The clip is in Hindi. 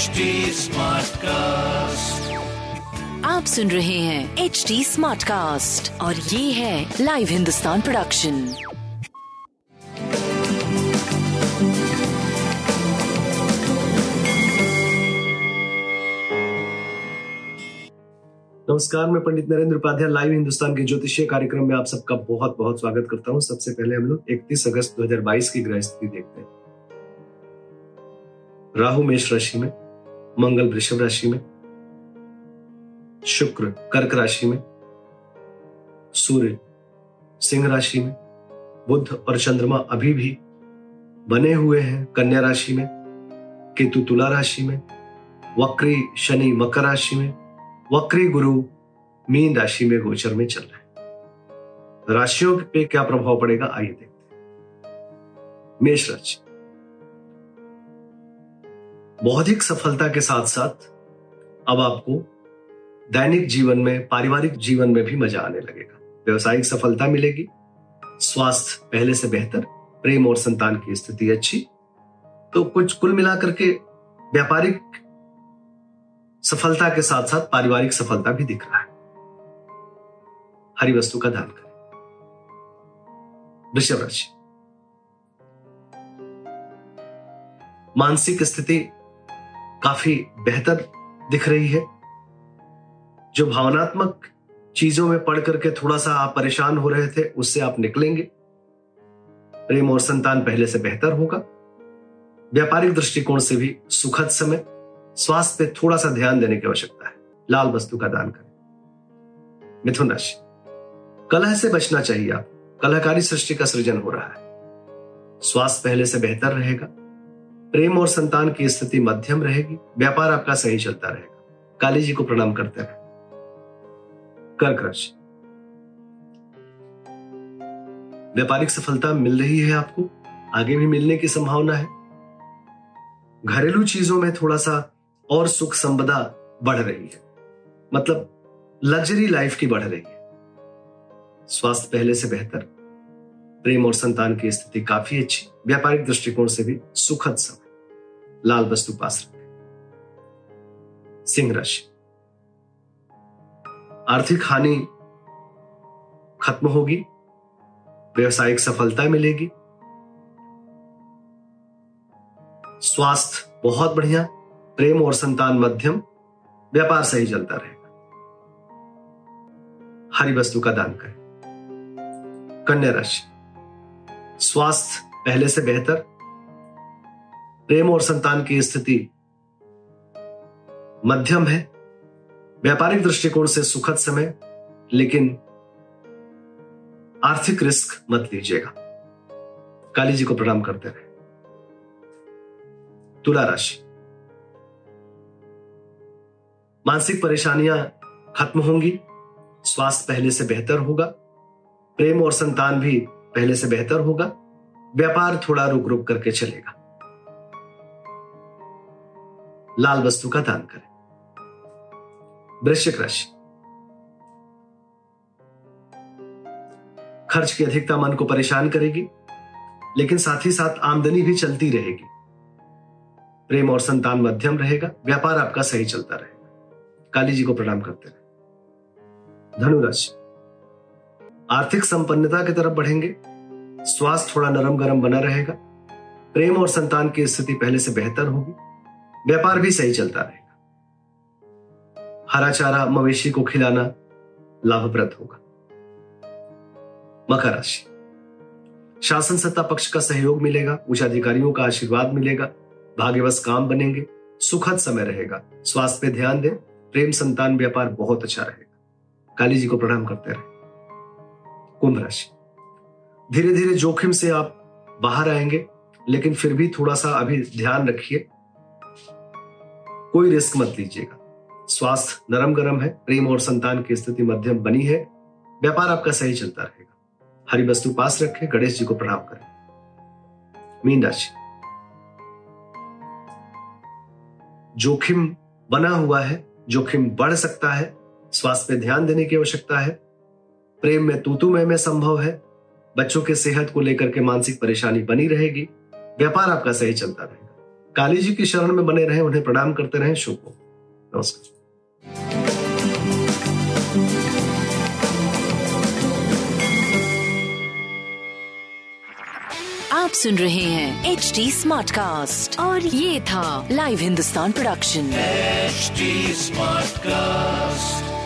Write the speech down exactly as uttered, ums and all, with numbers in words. H D smart cast. आप सुन रहे हैं एच डी स्मार्ट कास्ट और ये है लाइव हिंदुस्तान प्रोडक्शन। नमस्कार, मैं पंडित नरेंद्र उपाध्याय लाइव हिंदुस्तान के ज्योतिषीय कार्यक्रम में आप सबका बहुत बहुत स्वागत करता हूँ। सबसे पहले हम लोग इकतीस अगस्त दो हज़ार बाईस की ग्रह स्थिति देखते हैं। राहु मेष राशि में, मंगल वृषभ राशि में, शुक्र कर्क राशि में, सूर्य सिंह राशि में, बुध और चंद्रमा अभी भी बने हुए हैं कन्या राशि में, केतु तुला राशि में, वक्री शनि मकर राशि में, वक्री गुरु मीन राशि में गोचर में चल रहे हैं। राशियों पे क्या प्रभाव पड़ेगा आइए देखते हैं। मेष राशि बौद्धिक सफलता के साथ साथ अब आपको दैनिक जीवन में, पारिवारिक जीवन में भी मजा आने लगेगा। व्यवसायिक सफलता मिलेगी, स्वास्थ्य पहले से बेहतर, प्रेम और संतान की स्थिति अच्छी। तो कुछ कुल मिलाकर के व्यापारिक सफलता के साथ साथ पारिवारिक सफलता भी दिख रहा है। हरी वस्तु का दान करें। वृषभ राशि मानसिक स्थिति काफी बेहतर दिख रही है। जो भावनात्मक चीजों में पढ़ करके थोड़ा सा आप परेशान हो रहे थे उससे आप निकलेंगे। प्रेम और संतान पहले से बेहतर होगा। व्यापारिक दृष्टिकोण से भी सुखद समय। स्वास्थ्य पे थोड़ा सा ध्यान देने की आवश्यकता है। लाल वस्तु का दान करें। मिथुन राशि कलह से बचना चाहिए। आप कलहकारी सृष्टि का सृजन हो रहा है। स्वास्थ्य पहले से बेहतर रहेगा। प्रेम और संतान की स्थिति मध्यम रहेगी। व्यापार आपका सही चलता रहेगा। काली जी को प्रणाम करते रहे। कर्क राशि व्यापारिक सफलता मिल रही है आपको, आगे भी मिलने की संभावना है। घरेलू चीजों में थोड़ा सा और सुख संपदा बढ़ रही है, मतलब लग्जरी लाइफ की बढ़ रही है। स्वास्थ्य पहले से बेहतर, प्रेम और संतान की स्थिति काफी अच्छी, व्यापारिक दृष्टिकोण से भी सुखद समय। लाल वस्तु पास रखें। सिंह राशि आर्थिक हानि खत्म होगी, व्यवसायिक सफलता मिलेगी, स्वास्थ्य बहुत बढ़िया, प्रेम और संतान मध्यम, व्यापार सही चलता रहेगा। हरी वस्तु का दान करें। कन्या राशि स्वास्थ्य पहले से बेहतर, प्रेम और संतान की स्थिति मध्यम है, व्यापारिक दृष्टिकोण से सुखद समय, लेकिन आर्थिक रिस्क मत लीजिएगा। काली जी को प्रणाम करते रहे। तुला राशि मानसिक परेशानियां खत्म होंगी, स्वास्थ्य पहले से बेहतर होगा, प्रेम और संतान भी पहले से बेहतर होगा, व्यापार थोड़ा रुक रुक करके चलेगा। लाल वस्तु का दान करें। वृश्चिक राशि खर्च की अधिकता मन को परेशान करेगी, लेकिन साथ ही साथ आमदनी भी चलती रहेगी। प्रेम और संतान मध्यम रहेगा, व्यापार आपका सही चलता रहेगा। काली जी को प्रणाम करते रहे। धनु राशि आर्थिक संपन्नता की तरफ बढ़ेंगे, स्वास्थ्य थोड़ा नरम गरम बना रहेगा, प्रेम और संतान की स्थिति पहले से बेहतर होगी, व्यापार भी सही चलता रहेगा। हरा चारा मवेशी को खिलाना लाभप्रद होगा। मकर राशि शासन सत्ता पक्ष का सहयोग मिलेगा, उच्च अधिकारियों का आशीर्वाद मिलेगा, भाग्यवश काम बनेंगे, सुखद समय रहेगा। स्वास्थ्य पे ध्यान दें, प्रेम संतान व्यापार बहुत अच्छा रहेगा। काली जी को प्रणाम करते रहे। कुंभ राशि धीरे धीरे जोखिम से आप बाहर आएंगे, लेकिन फिर भी थोड़ा सा अभी ध्यान रखिए, कोई रिस्क मत लीजिएगा। स्वास्थ्य नरम गरम है, प्रेम और संतान की स्थिति मध्यम बनी है, व्यापार आपका सही चलता रहेगा। हरी वस्तु पास रखें। गणेश जी को प्रणाम करें। मीन राशि जोखिम बना हुआ है, जोखिम बढ़ सकता है, स्वास्थ्य पे ध्यान देने की आवश्यकता है, प्रेम में तूतू में, में संभव है, बच्चों के सेहत को लेकर के मानसिक परेशानी बनी रहेगी, व्यापार आपका सही चलता रहेगा। काली जी की शरण में बने रहें, उन्हें प्रणाम करते रहें। शुभ हो, नमस्कार। आप सुन रहे हैं एच डी स्मार्ट कास्ट और ये था live Hindustan production H D smart cast.